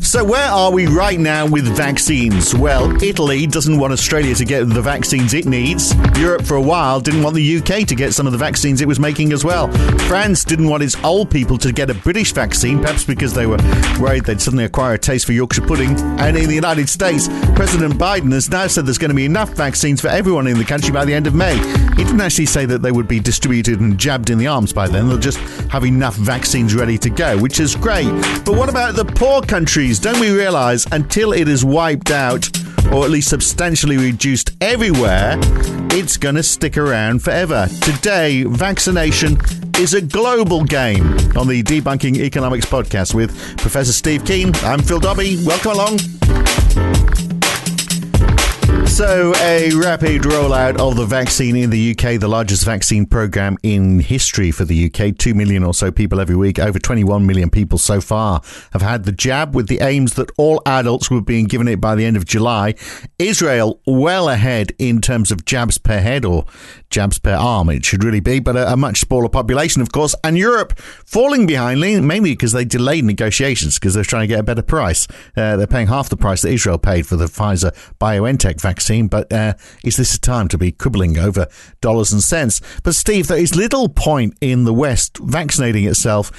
So where are we right now with vaccines? Well, Italy doesn't want Australia to get the vaccines it needs. Europe for a while didn't want the UK to get some of the vaccines it was making as well. France didn't want its old people to get a British vaccine, perhaps because they were worried they'd suddenly acquire a taste for Yorkshire pudding. And in the United States, President Biden has now said there's going to be enough vaccines for everyone in the country by the end of May. He didn't actually say that they would be distributed and jabbed in the arms by then. They'll just have enough vaccines ready to go, which is great. But what about the poor countries? Don't we realise until it is wiped out, or at least substantially reduced everywhere, it's going to stick around forever? Today, vaccination is a global game on the Debunking Economics podcast with Professor Steve Keen. I'm Phil Dobby. Welcome along. So, a rapid rollout of the vaccine in the UK, the largest vaccine programme in history for the UK. 2 million or so people every week. Over 21 million people so far have had the jab, with the aims that all adults were being given it by the end of July. Israel well ahead in terms of jabs per head, or jabs per arm it should really be, but a much smaller population, of course. And Europe falling behind, mainly because they delayed negotiations because they're trying to get a better price. They're paying half the price that Israel paid for the Pfizer-BioNTech vaccine. But is this a time to be quibbling over dollars and cents? But Steve, there is little point in the West vaccinating itself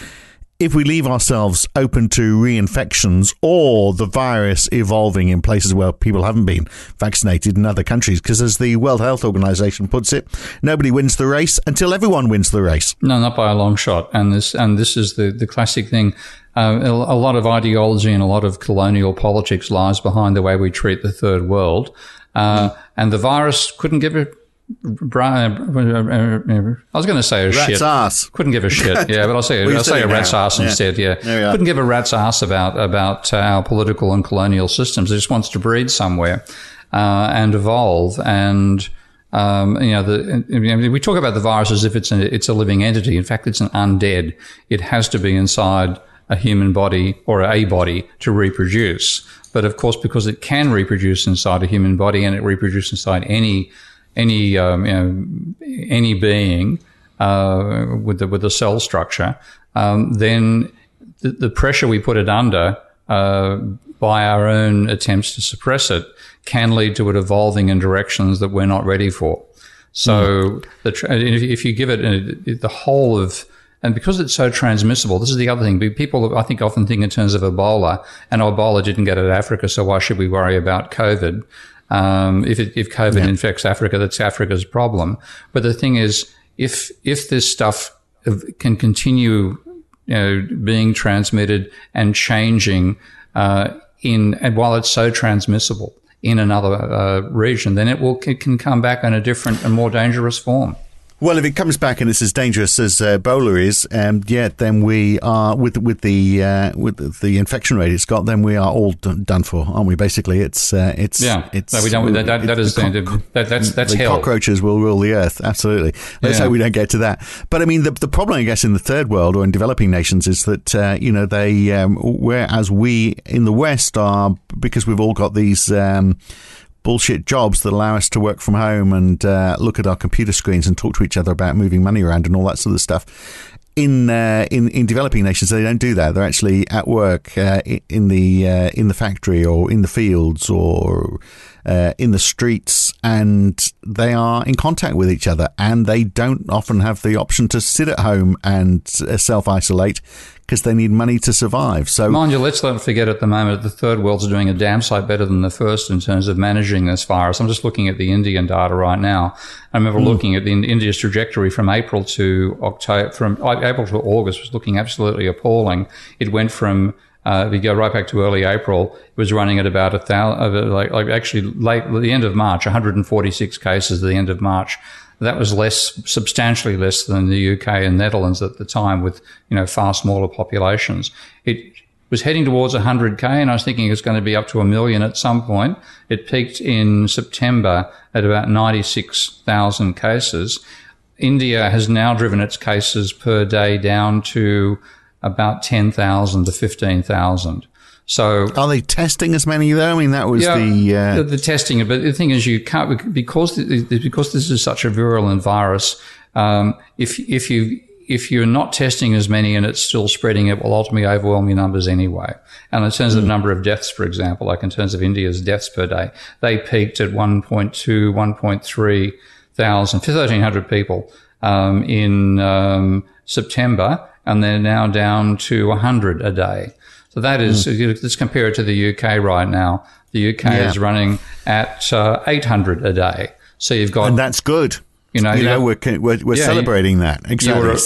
if we leave ourselves open to reinfections or the virus evolving in places where people haven't been vaccinated in other countries. Because as the World Health Organization puts it, nobody wins the race until everyone wins the race. No, not by a long shot. And this is the classic thing. A lot of ideology and a lot of colonial politics lies behind the way we treat the third world. And the virus couldn't give a Couldn't give a shit. Yeah, but I'll say a rat's ass instead. Yeah, couldn't give a rat's ass about our political and colonial systems. It just wants to breed somewhere and evolve. And we talk about the virus as if it's a living entity. In fact, it's an undead. It has to be inside a human body or a body to reproduce. But of course, because it can reproduce inside a human body, and it reproduces inside any being with the cell structure, then the pressure we put it under by our own attempts to suppress it can lead to it evolving in directions that we're not ready for. So if you give it the whole of, and because it's so transmissible, this is the other thing. People, I think, often think in terms of Ebola, and Ebola didn't get at Africa, so why should we worry about COVID? If COVID infects Africa, that's Africa's problem. But the thing is, if this stuff can continue, being transmitted and changing, and while it's so transmissible in another region, then it can come back in a different and more dangerous form. Well, if it comes back and it's as dangerous as Ebola is, then we are with the infection rate it's got. Then we are all done for, aren't we? Basically, that's hell. Cockroaches will rule the earth. Absolutely. Let's hope we don't get to that. But I mean, the problem, I guess, in the third world or in developing nations is that they whereas we in the West are, because we've all got these bullshit jobs that allow us to work from home and look at our computer screens and talk to each other about moving money around and all that sort of stuff. In developing nations, they don't do that. They're actually at work in the factory or in the fields or in the streets, and they are in contact with each other, and they don't often have the option to sit at home and self-isolate because they need money to survive. So, mind you, let's not forget at the moment the third world's doing a damn sight better than the first in terms of managing this virus. I'm just looking at the Indian data right now. I remember looking at India's trajectory from April to August was looking absolutely appalling. It went from if you go right back to early April, it was running at about 1,000, actually late at the end of March, 146 cases at the end of March. That was less, substantially less than the UK and Netherlands at the time, with, you know, far smaller populations. It was heading towards 100K, and I was thinking it was going to be up to 1 million at some point. It peaked in September at about 96,000 cases. India has now driven its cases per day down to about 10,000 to 15,000. So are they testing as many though? I mean, that was the testing. But the thing is, you can't, because this is such a virulent virus. If you're not testing as many and it's still spreading, it will ultimately overwhelm your numbers anyway. And in terms of the number of deaths, for example, like in terms of India's deaths per day, they peaked at 1.2, 1.3 thousand, 1,300 people in September, and they're now down to 100 a day. So that is, let's compare it to the UK right now. The UK is running at 800 a day. So you've got... And that's good. You know, we're celebrating that. Exactly.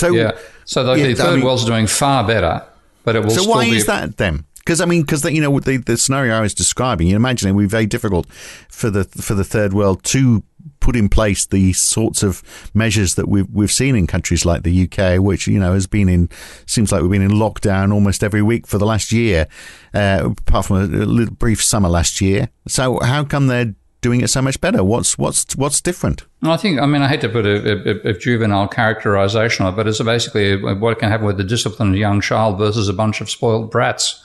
So the third world's doing far better, but it will still be... So why is that then? Because, I mean, the scenario I was describing, you imagine it would be very difficult for the third world to put in place the sorts of measures that we've seen in countries like the UK, which, you know, seems like we've been in lockdown almost every week for the last year, apart from a little brief summer last year. So how come they're doing it so much better? What's different? Well, I hate to put a juvenile characterization on it, but it's basically what can happen with the discipline of a young child versus a bunch of spoiled brats.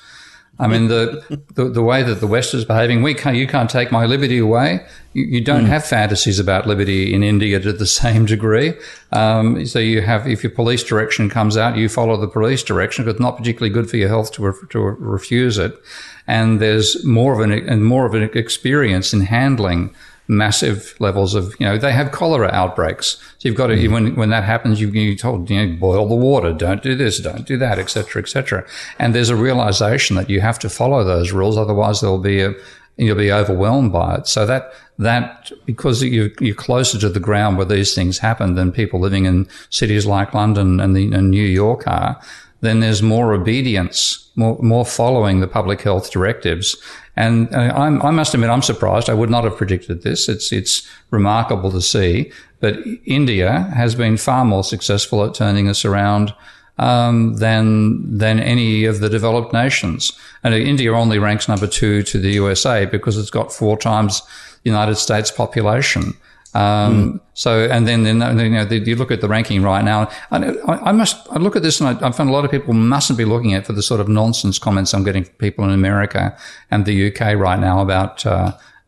I mean, the way that the West is behaving, you can't take my liberty away. You don't have fantasies about liberty in India to the same degree. So you have, if your police direction comes out, you follow the police direction, but it's not particularly good for your health to refuse it. And there's more of an experience in handling massive levels of, you know, they have cholera outbreaks. So you've got to, when that happens, you're told, you know, boil the water, don't do this, don't do that, et cetera, et cetera. And there's a realization that you have to follow those rules, otherwise you'll be overwhelmed by it. So that because you're closer to the ground where these things happen than people living in cities like London and New York are, then there's more obedience, more following the public health directives. And I must admit, I'm surprised. I would not have predicted this. It's remarkable to see. But India has been far more successful at turning this around than any of the developed nations. And India only ranks number 2 to the USA because it's got 4 times the United States population. You look at the ranking right now. I look at this, and I find a lot of people mustn't be looking at it for the sort of nonsense comments I'm getting from people in America and the UK right now about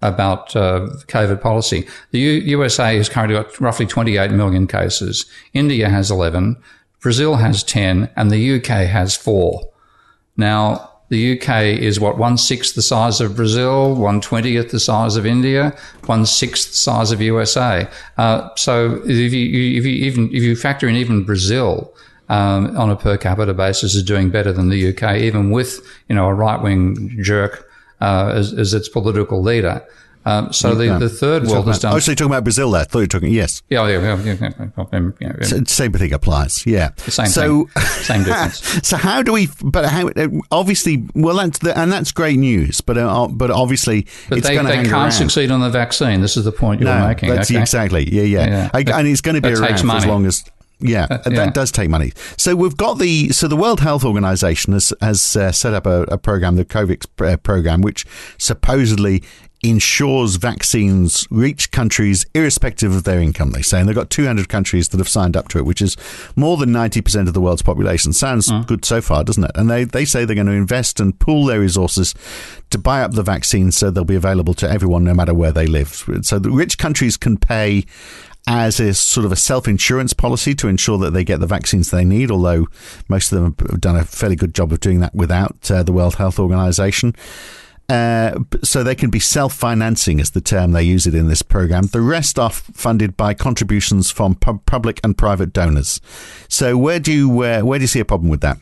COVID policy. The USA has currently got roughly 28 million cases. India has 11, Brazil has 10, and the UK has 4. Now, the UK is 1/6 the size of Brazil, 1/20 the size of India, 1/6 the size of USA. So if you factor in even Brazil, on a per capita basis, is doing better than the UK, even with, you know, a right wing jerk as its political leader. The third world has done. I was actually talking about Brazil there. I thought you were talking, yes. Yeah. Same thing applies, yeah. Same thing. Same difference. So how do we, but how, obviously, well, that's great news, but obviously it's going to hang around. But they can't succeed on the vaccine. This is the point you're making. That's exactly, yeah. And it's going to be around for as long as... That does take money. So we've got the World Health Organization has set up a program, the COVAX program, which supposedly ensures vaccines reach countries irrespective of their income, they say. And they've got 200 countries that have signed up to it, which is more than 90% of the world's population. Sounds good so far, doesn't it? And they say they're going to invest and pool their resources to buy up the vaccines so they'll be available to everyone no matter where they live. So the rich countries can pay as a sort of a self-insurance policy to ensure that they get the vaccines they need, although most of them have done a fairly good job of doing that without the World Health Organization. So they can be self-financing is the term they use it in this program. The rest are funded by contributions from public and private donors. So where do you see a problem with that?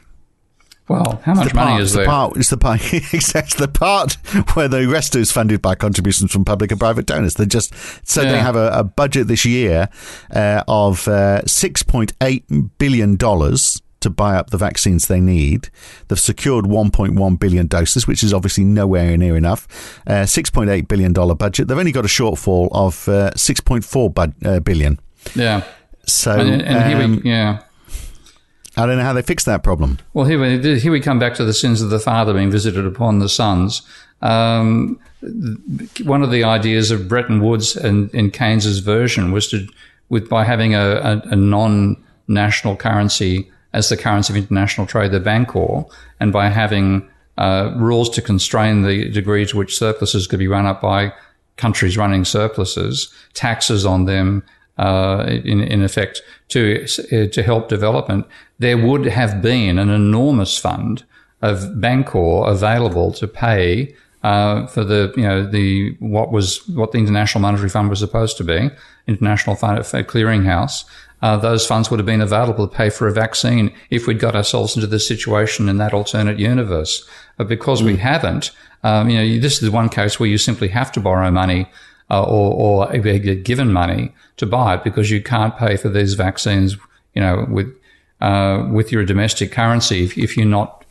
Well, how much money is there? The part where the rest is funded by contributions from public and private donors. They have a budget this year of $6.8 billion to buy up the vaccines they need. They've secured 1.1 billion doses, which is obviously nowhere near enough. $6.8 billion budget. They've only got a shortfall of $6.4 billion. Yeah. So I don't know how they fix that problem. Well, here we come back to the sins of the father being visited upon the sons. One of the ideas of Bretton Woods and in Keynes's version was by having a non-national currency as the currency of international trade, the Bancor, and by having rules to constrain the degree to which surpluses could be run up by countries running surpluses, taxes on them, in effect, to help development, there would have been an enormous fund of Bancor available to pay for what the International Monetary Fund was supposed to be, International Clearinghouse. Those funds would have been available to pay for a vaccine if we'd got ourselves into this situation in that alternate universe. But because we haven't, this is one case where you simply have to borrow money or get given money to buy it because you can't pay for these vaccines, with your domestic currency if you're not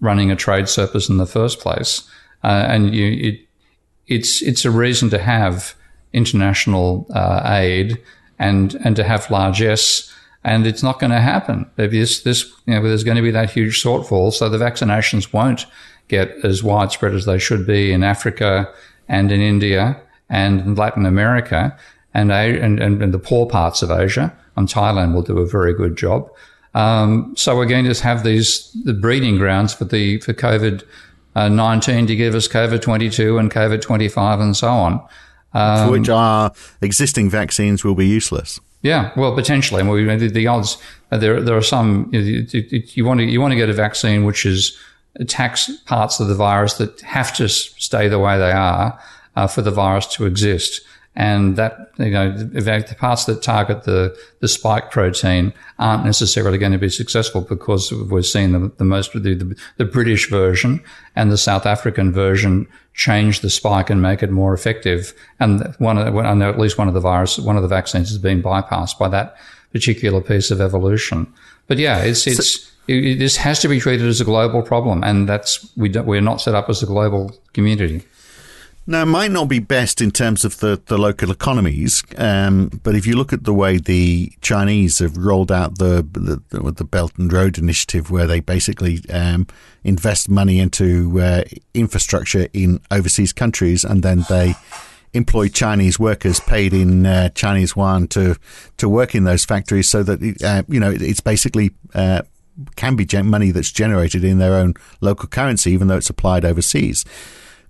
running a trade surplus in the first place. It's a reason to have international aid and to have largesse, and it's not going to happen. There's going to be that huge shortfall, so the vaccinations won't get as widespread as they should be in Africa and in India and Latin America and the poor parts of Asia, and Thailand will do a very good job. So we're going to have the breeding grounds for COVID-19 to give us COVID-22 and COVID-25 and so on. For which our existing vaccines will be useless. Yeah, well, potentially. The odds, there are some, you want to get a vaccine which attacks parts of the virus that have to stay the way they are for the virus to exist. And that, the parts that target the spike protein aren't necessarily going to be successful because we're seeing the British version and the South African version change the spike and make it more effective. And I know at least one of the vaccines has been bypassed by that particular piece of evolution. But yeah, this has to be treated as a global problem, and we're not set up as a global community. Now, it might not be best in terms of the local economies, but if you look at the way the Chinese have rolled out the Belt and Road Initiative, where they basically invest money into infrastructure in overseas countries, and then they employ Chinese workers paid in Chinese yuan to work in those factories, so that it's basically can be money that's generated in their own local currency, even though it's applied overseas.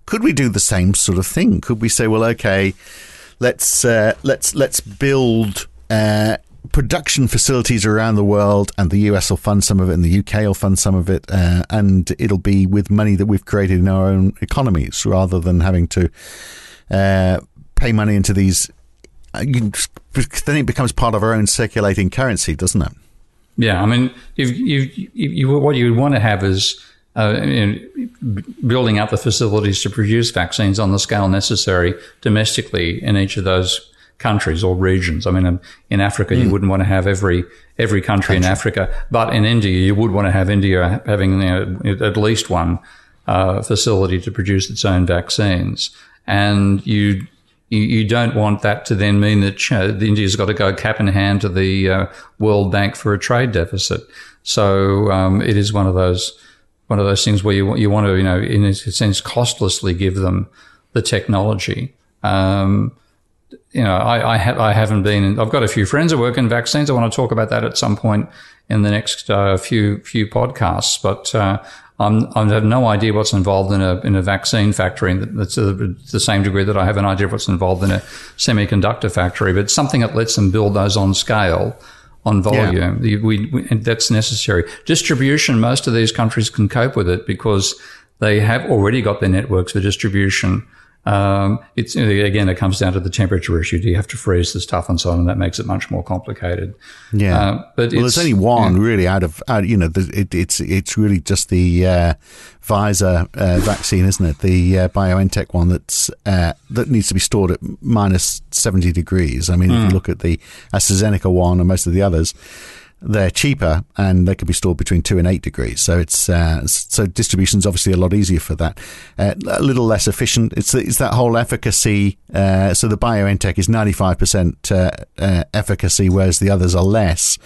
Could we do the same sort of thing? Could we say, well, okay, let's build production facilities around the world, and the US will fund some of it, and the UK will fund some of it, and it'll be with money that we've created in our own economies, rather than having to pay money into these. Then it becomes part of our own circulating currency, doesn't it? Yeah, I mean, what you would want to have is building up the facilities to produce vaccines on the scale necessary domestically in each of those countries or regions. I mean, in Africa, you wouldn't want to have every country in Africa, but in India, you would want to have India having at least one facility to produce its own vaccines. And you don't want that to then mean that India's got to go cap in hand to the World Bank for a trade deficit. So it is one of those things where you want to, in a sense, costlessly give them the technology. I haven't been. I've got a few friends who work in vaccines. I want to talk about that at some point in the next few podcasts. But I have no idea what's involved in a vaccine factory. That's the same degree that I have an idea of what's involved in a semiconductor factory. But something that lets them build those on scale. On volume, yeah. That's necessary. Distribution, most of these countries can cope with it because they have already got their networks for distribution. It comes down to the temperature issue. Do you have to freeze the stuff and so on? And that makes it much more complicated. Yeah. There's only one really it's really just the Pfizer vaccine, isn't it? The BioNTech one that needs to be stored at minus 70 degrees. I mean, if you look at the AstraZeneca one and most of the others, they're cheaper and they can be stored between 2 and 8 degrees. So it's so distribution's obviously a lot easier for that. A little less efficient. It's that whole efficacy. So the BioNTech is 95% efficacy, whereas the others are less.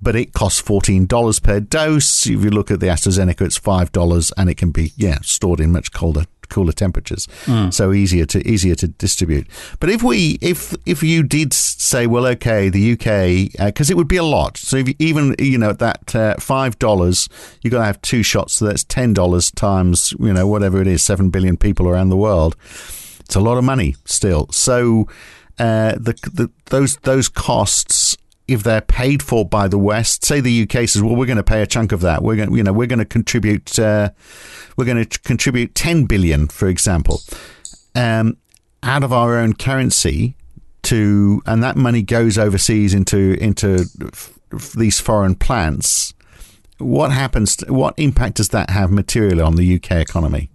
But it costs $14 per dose. If you look at the AstraZeneca, it's $5, and it can be stored in much cooler temperatures, so easier to distribute. But if you did say, well, okay, the UK, because it would be a lot. So if you, even at that $5, you got to have 2 shots, so that's $10 times whatever it is, 7 billion people around the world. It's a lot of money still. So those costs, if they're paid for by the West, say the UK says, well, we're going to pay a chunk of that. We're going, we're going to contribute. We're going to contribute 10 billion, for example, out of our own currency to, and that money goes overseas into these foreign plants. What happens? What impact does that have materially on the UK economy?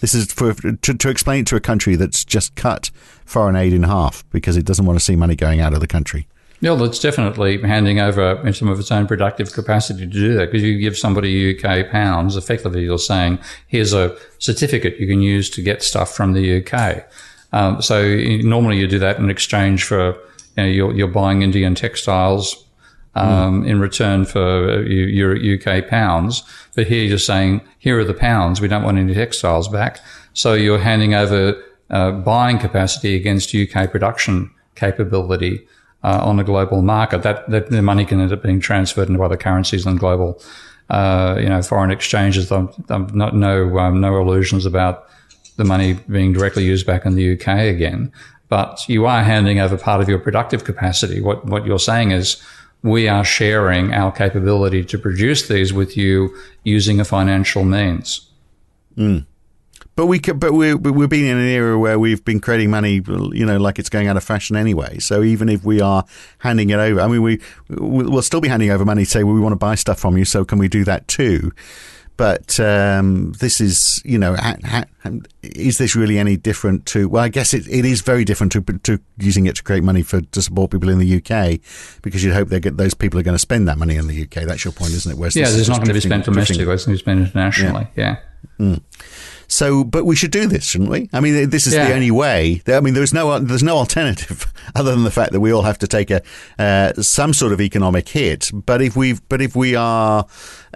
This is to explain it to a country that's just cut foreign aid in half because it doesn't want to see money going out of the country. No, that's definitely handing over some of its own productive capacity to do that, because you give somebody UK pounds, effectively you're saying, here's a certificate you can use to get stuff from the UK. So normally you do that in exchange for, you're buying Indian textiles in return for your UK pounds. But here you're saying, here are the pounds, we don't want any textiles back. So you're handing over buying capacity against UK production capability on a global market, that the money can end up being transferred into other currencies than global, foreign exchanges. I'm not no illusions about the money being directly used back in the UK again. But you are handing over part of your productive capacity. What you're saying is, we are sharing our capability to produce these with you using a financial means. Mm. But we've been in an era where we've been creating money, like it's going out of fashion anyway. So even if we are handing it over, I mean, we'll still be handing over money. Say, well, we want to buy stuff from you, so can we do that too? But this is, is this really any different to? Well, I guess it is very different to using it to create money to support people in the UK, because you'd hope those people are going to spend that money in the UK. That's your point, isn't it? Whereas it's not going to be spent domestically; it's going to be spent internationally. Yeah. Mm. So, but we should do this, shouldn't we? I mean, this is the only way. I mean, there's no alternative other than the fact that we all have to take some sort of economic hit. But if we are,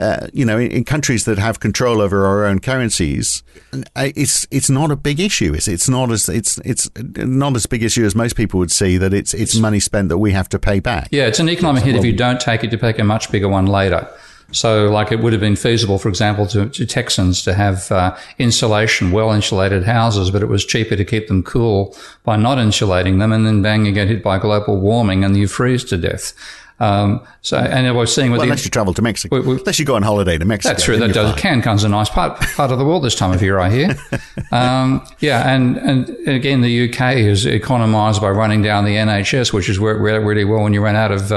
in countries that have control over our own currencies, it's not a big issue. It's not as big issue as most people would see, that it's money spent that we have to pay back. Yeah, it's an economic hit if you don't take it, to pick a much bigger one later. So, it would have been feasible, for example, to Texans to have well-insulated houses, but it was cheaper to keep them cool by not insulating them, and then bang, you get hit by global warming and you freeze to death. And we're seeing unless you travel to Mexico, unless you go on holiday to Mexico. That's true. That does. Cancun's a nice part of the world this time of year, I hear. And again, the UK is economised by running down the NHS, which is really well when you run out of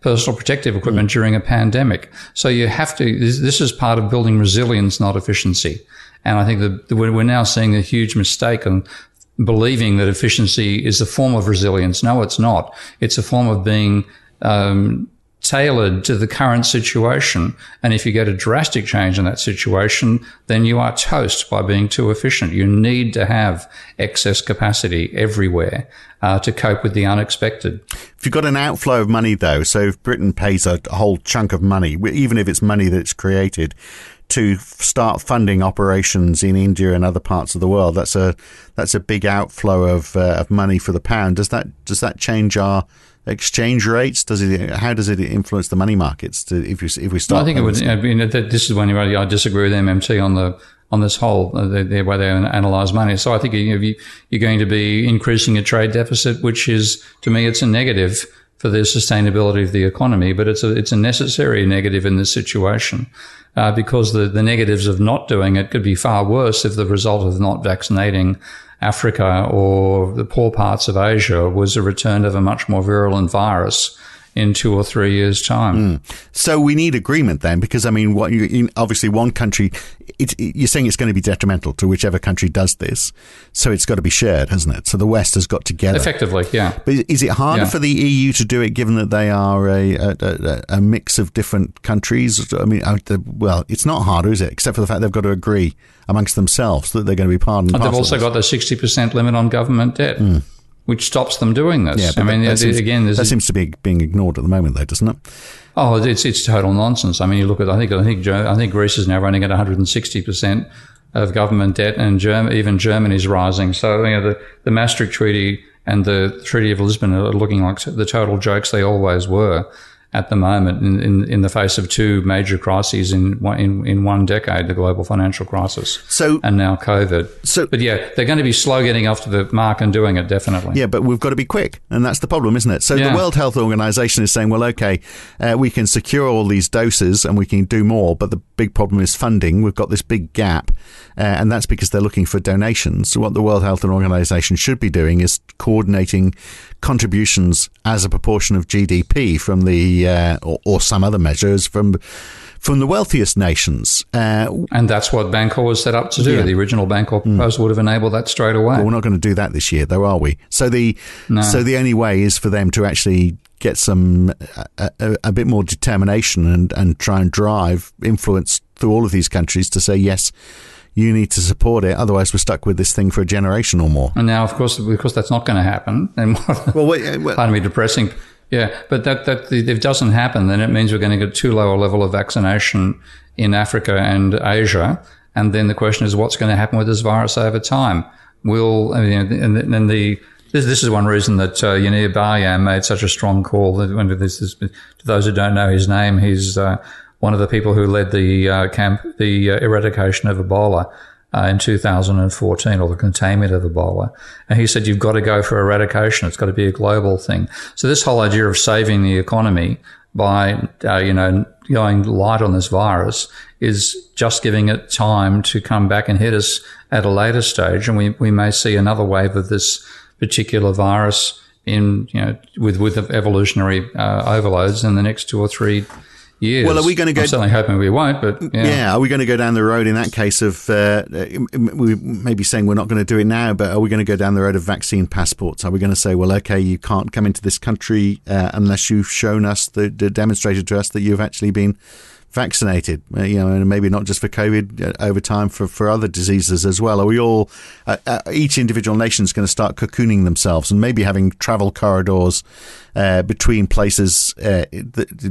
personal protective equipment during a pandemic. So you have to. This is part of building resilience, not efficiency. And I think that we're now seeing a huge mistake and believing that efficiency is a form of resilience. No, it's not. It's a form of being tailored to the current situation, and if you get a drastic change in that situation, then you are toast by being too efficient. You need to have excess capacity everywhere to cope with the unexpected. If you've got an outflow of money, though, so if Britain pays a whole chunk of money, even if it's money that's created, to start funding operations in India and other parts of the world, that's a big outflow of money for the pound. Does that change our exchange rates? How does it influence the money markets? If we start, well, I think it would. I mean, this is when I disagree with MMT on this whole the way they analyse money. So I think you're going to be increasing a trade deficit, which is, to me, it's a negative for the sustainability of the economy, but it's a necessary negative in this situation, because the negatives of not doing it could be far worse if the result of not vaccinating Africa or the poor parts of Asia was a return of a much more virulent virus in 2 or 3 years' time. So we need agreement then, because, I mean, what you, obviously one country, you're saying it's going to be detrimental to whichever country does this. So it's got to be shared, hasn't it? So the West has got to get it. Effectively, yeah. But is it harder for the EU to do it, given that they are a mix of different countries? I mean, well, it's not harder, is it? Except for the fact they've got to agree amongst themselves that they're going to be pardoned. And they've also got the 60% limit on government debt. Which stops them doing this. Yeah, I mean, that seems to be being ignored at the moment, though, doesn't it? Oh, it's total nonsense. I mean, you look at I think Greece is now running at 160% of government debt, and even Germany's rising. So the Maastricht Treaty and the Treaty of Lisbon are looking like the total jokes they always were at the moment, in the face of two major crises in one decade, the global financial crisis and now COVID. But yeah, they're going to be slow getting off to the mark and doing it, definitely. Yeah, but we've got to be quick, and that's the problem, isn't it? So the World Health Organization is saying, well, okay, we can secure all these doses and we can do more, but the big problem is funding. We've got this big gap, and that's because they're looking for donations. So what the World Health Organization should be doing is coordinating contributions as a proportion of GDP from the or some other measures from the wealthiest nations, and that's what Bancor was set up to do. The original Bancor proposal would have enabled that straight away. Well, we're not going to do that this year, though, are we? So the only way is for them to actually get some a bit more determination and try and drive influence through all of these countries to say, yes, you need to support it, otherwise we're stuck with this thing for a generation or more. And now, of course, that's not going to happen. And pardon me, depressing. Yeah, but that if it doesn't happen, then it means we're going to get too low a level of vaccination in Africa and Asia, and then the question is, what's going to happen with this virus over time? This is one reason that Yaneer Bar-Yam made such a strong call. To those who don't know his name, he's one of the people who led the eradication of Ebola in 2014, or the containment of Ebola. And he said, you've got to go for eradication. It's got to be a global thing. So this whole idea of saving the economy by, going light on this virus is just giving it time to come back and hit us at a later stage. And we may see another wave of this particular virus with evolutionary overloads in the next 2 or 3 years. Well, are we going to go? I'm certainly hoping we won't, but are we going to go down the road in that case of we may be saying we're not going to do it now, but are we going to go down the road of vaccine passports? Are we going to say, well, okay, you can't come into this country unless you've shown us, demonstrated to us that you've actually been vaccinated? And maybe not just for COVID, over time for other diseases as well. Are we all, each individual nation is going to start cocooning themselves and maybe having travel corridors between places,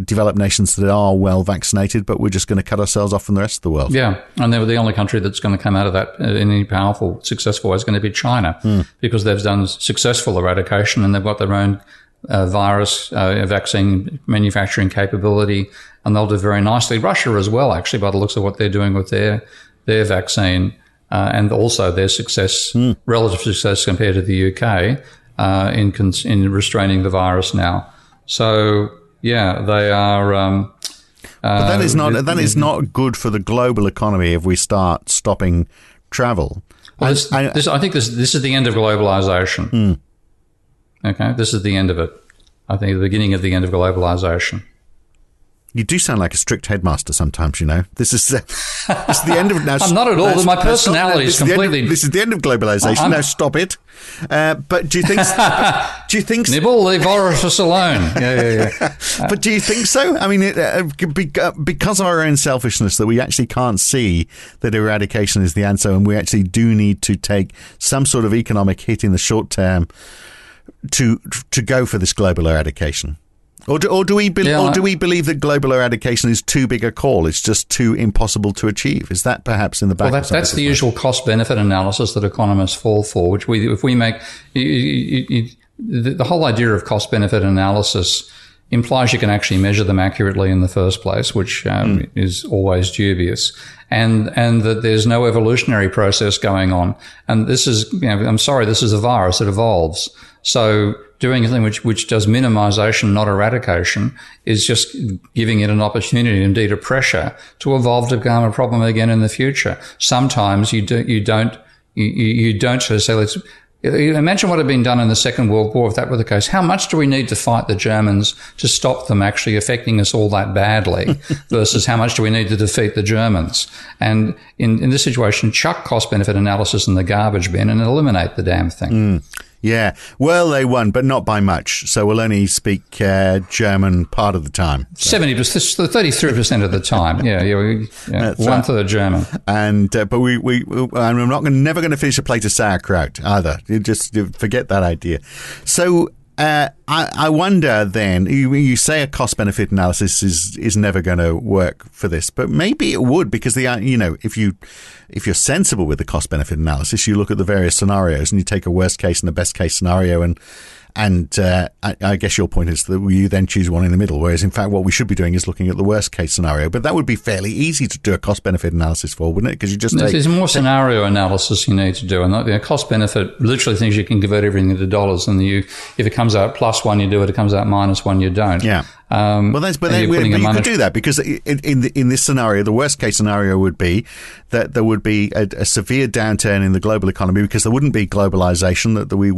developed nations that are well vaccinated, but we're just going to cut ourselves off from the rest of the world? Yeah, and the only country that's going to come out of that in any powerful, successful way is going to be China, because they've done successful eradication and they've got their own virus vaccine manufacturing capability, and they'll do very nicely. Russia as well, actually, by the looks of what they're doing with their vaccine, and also their success, relative success compared to the UK in restraining the virus now. So yeah, they are. But that is not good for the global economy if we start stopping travel. Well, I think this is the end of globalization. Okay, this is the end of it. I think the beginning of the end of globalization. You do sound like a strict headmaster sometimes, you know. This is it's the end of now. I'm not at all. My personality is completely. This is the end of globalization. Now stop it. But do you think? Do you think? Nibble, leave orifice alone. Yeah. But do you think so? I mean, because of our own selfishness, that we actually can't see that eradication is the answer, and we actually do need to take some sort of economic hit in the short term to go for this global eradication? Or do we believe that global eradication is too big a call? It's just too impossible to achieve. Is that perhaps in the back? Well, that's the usual cost-benefit analysis that economists fall for. The whole idea of cost-benefit analysis implies you can actually measure them accurately in the first place, which is always dubious, and that there's no evolutionary process going on. And this is, this is a virus that evolves. So doing a thing which does minimization, not eradication, is just giving it an opportunity, indeed a pressure, to evolve to become a problem again in the future. Sometimes you don't necessarily Imagine what had been done in the Second World War if that were the case. How much do we need to fight the Germans to stop them actually affecting us all that badly versus how much do we need to defeat the Germans? And in this situation, chuck cost-benefit analysis in the garbage bin and eliminate the damn thing. Mm. Yeah. Well, they won, but not by much. So we'll only speak German part of the time. So. 70%, 33% of the time. Yeah. One-third German. And but we're not never going to finish a plate of sauerkraut either. You just forget that idea. So I wonder then, you say a cost-benefit analysis is never going to work for this, but maybe it would, because if you're sensible with the cost-benefit analysis, you look at the various scenarios and you take a worst-case and a best-case scenario, and I guess your point is that you then choose one in the middle, whereas in fact what we should be doing is looking at the worst-case scenario. But that would be fairly easy to do a cost-benefit analysis for, wouldn't it? Because you just there's more scenario analysis you need to do, and cost-benefit literally things you can convert everything into dollars, and if it comes out plus one, you do it. If it comes out minus one, you don't. Yeah. But you could do that, because in this scenario, the worst-case scenario would be that there would be a severe downturn in the global economy because there wouldn't be globalization, that we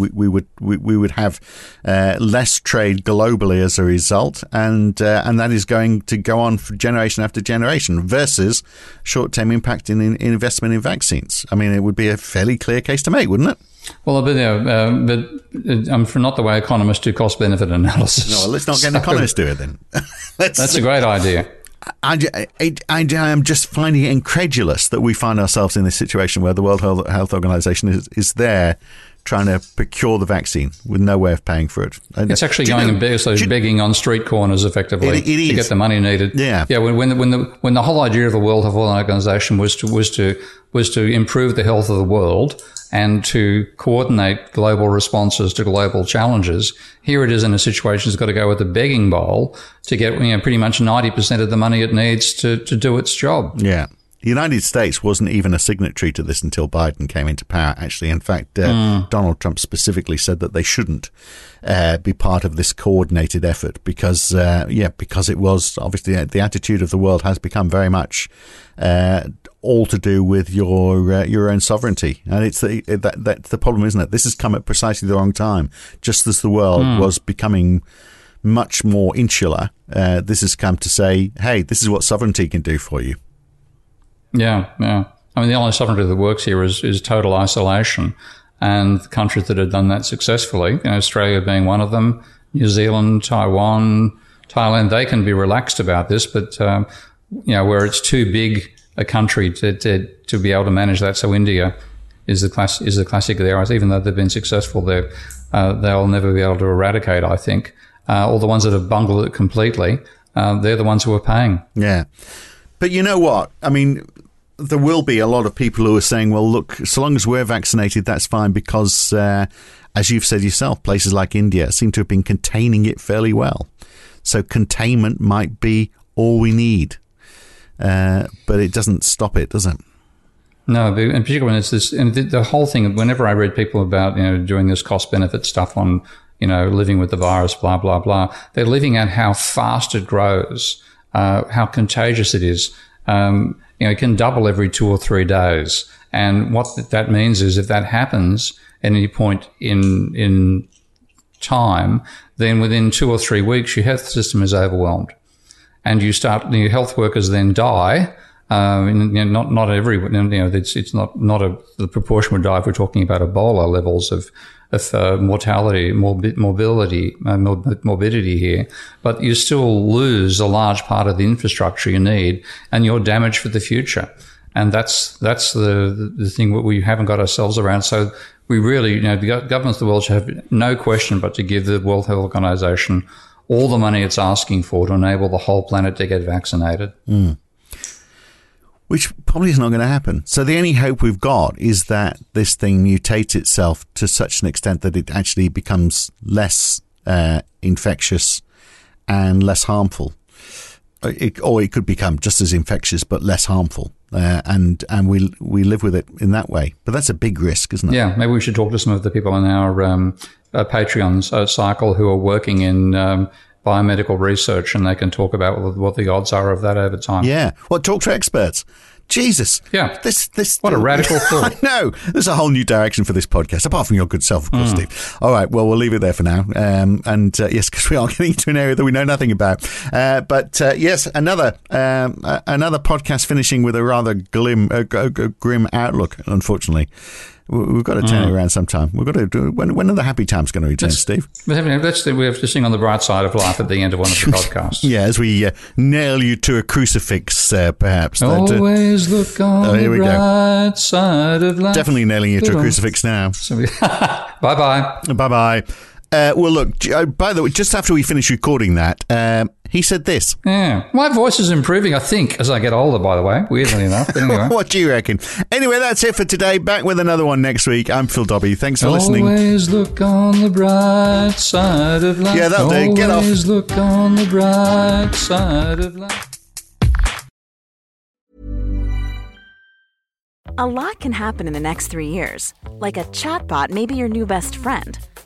would have less trade globally as a result, and that is going to go on for generation after generation, versus short-term impact in investment in vaccines. I mean, it would be a fairly clear case to make, wouldn't it? Well, but not the way economists do cost-benefit analysis. No, let's not get an economist to do it then. That's a great idea. I am just finding it incredulous that we find ourselves in this situation where the World Health Organization is there trying to procure the vaccine with no way of paying for it. It's actually begging on street corners, effectively, it to get the money needed. Yeah, yeah. When the whole idea of the World Health Organization was to improve the health of the world and to coordinate global responses to global challenges, here it is in a situation that's got to go with a begging bowl to get pretty much 90% of the money it needs to do its job. Yeah. The United States wasn't even a signatory to this until Biden came into power, actually. In fact, Donald Trump specifically said that they shouldn't be part of this coordinated effort because it was obviously the attitude of the world has become very much all to do with your own sovereignty. And it's that's the problem, isn't it? This has come at precisely the wrong time. Just as the world was becoming much more insular, this has come to say, hey, this is what sovereignty can do for you. Yeah, yeah. I mean, the only sovereignty that works here is total isolation. And countries that have done that successfully, Australia being one of them, New Zealand, Taiwan, Thailand, they can be relaxed about this. But, where it's too big a country to be able to manage that. So India is the classic there. Even though they've been successful there, they'll never be able to eradicate, I think. All the ones that have bungled it completely, they're the ones who are paying. Yeah. But you know what? I mean, there will be a lot of people who are saying, well, look, so long as we're vaccinated, that's fine, because, as you've said yourself, places like India seem to have been containing it fairly well. So containment might be all we need. But it doesn't stop it, does it? No, and particularly when it's this, and the whole thing, whenever I read people about, doing this cost-benefit stuff on, living with the virus, blah, blah, blah, they're leaving out how fast it grows. How contagious it is. It can double every 2 or 3 days. And what that means is, if that happens at any point in time, then within 2 or 3 weeks, your health system is overwhelmed. And your health workers then die. Not everyone, it's not the proportion would die if we're talking about Ebola levels of mortality, morbidity here, but you still lose a large part of the infrastructure you need, and you're damaged for the future. And that's the thing that we haven't got ourselves around. So we really, the governments of the world should have no question but to give the World Health Organization all the money it's asking for to enable the whole planet to get vaccinated. Mm. Which probably is not going to happen. So the only hope we've got is that this thing mutates itself to such an extent that it actually becomes less infectious and less harmful. Or it could become just as infectious but less harmful. And we live with it in that way. But that's a big risk, isn't it? Yeah, maybe we should talk to some of the people on our Patreon cycle who are working in biomedical research, and they can talk about what the odds are of that over time. Yeah. Well, talk to experts. Jesus. Yeah. This. What a radical thought. I know. There's a whole new direction for this podcast, apart from your good self, of course, Steve. All right. Well, we'll leave it there for now. Yes, because we are getting into an area that we know nothing about. Yes, another podcast finishing with a rather grim outlook, unfortunately. We've got to turn it around sometime. We've got to do. When are the happy times going to return, Steve? We have to sing on the bright side of life at the end of one of the podcasts. Yeah, as we nail you to a crucifix, perhaps. Always look on the bright side of life. Definitely nailing you to a crucifix now. Bye-bye. Bye-bye. Well, look, by the way, just after we finish recording that, he said this. Yeah. My voice is improving, I think, as I get older, by the way, weirdly enough. But anyway. What do you reckon? Anyway, that's it for today. Back with another one next week. I'm Phil Dobby. Thanks for listening. Always look on the bright side of life. Yeah, that'll do. Get off. Always look on the bright side of life. A lot can happen in the next 3 years. Like a chatbot may be your new best friend.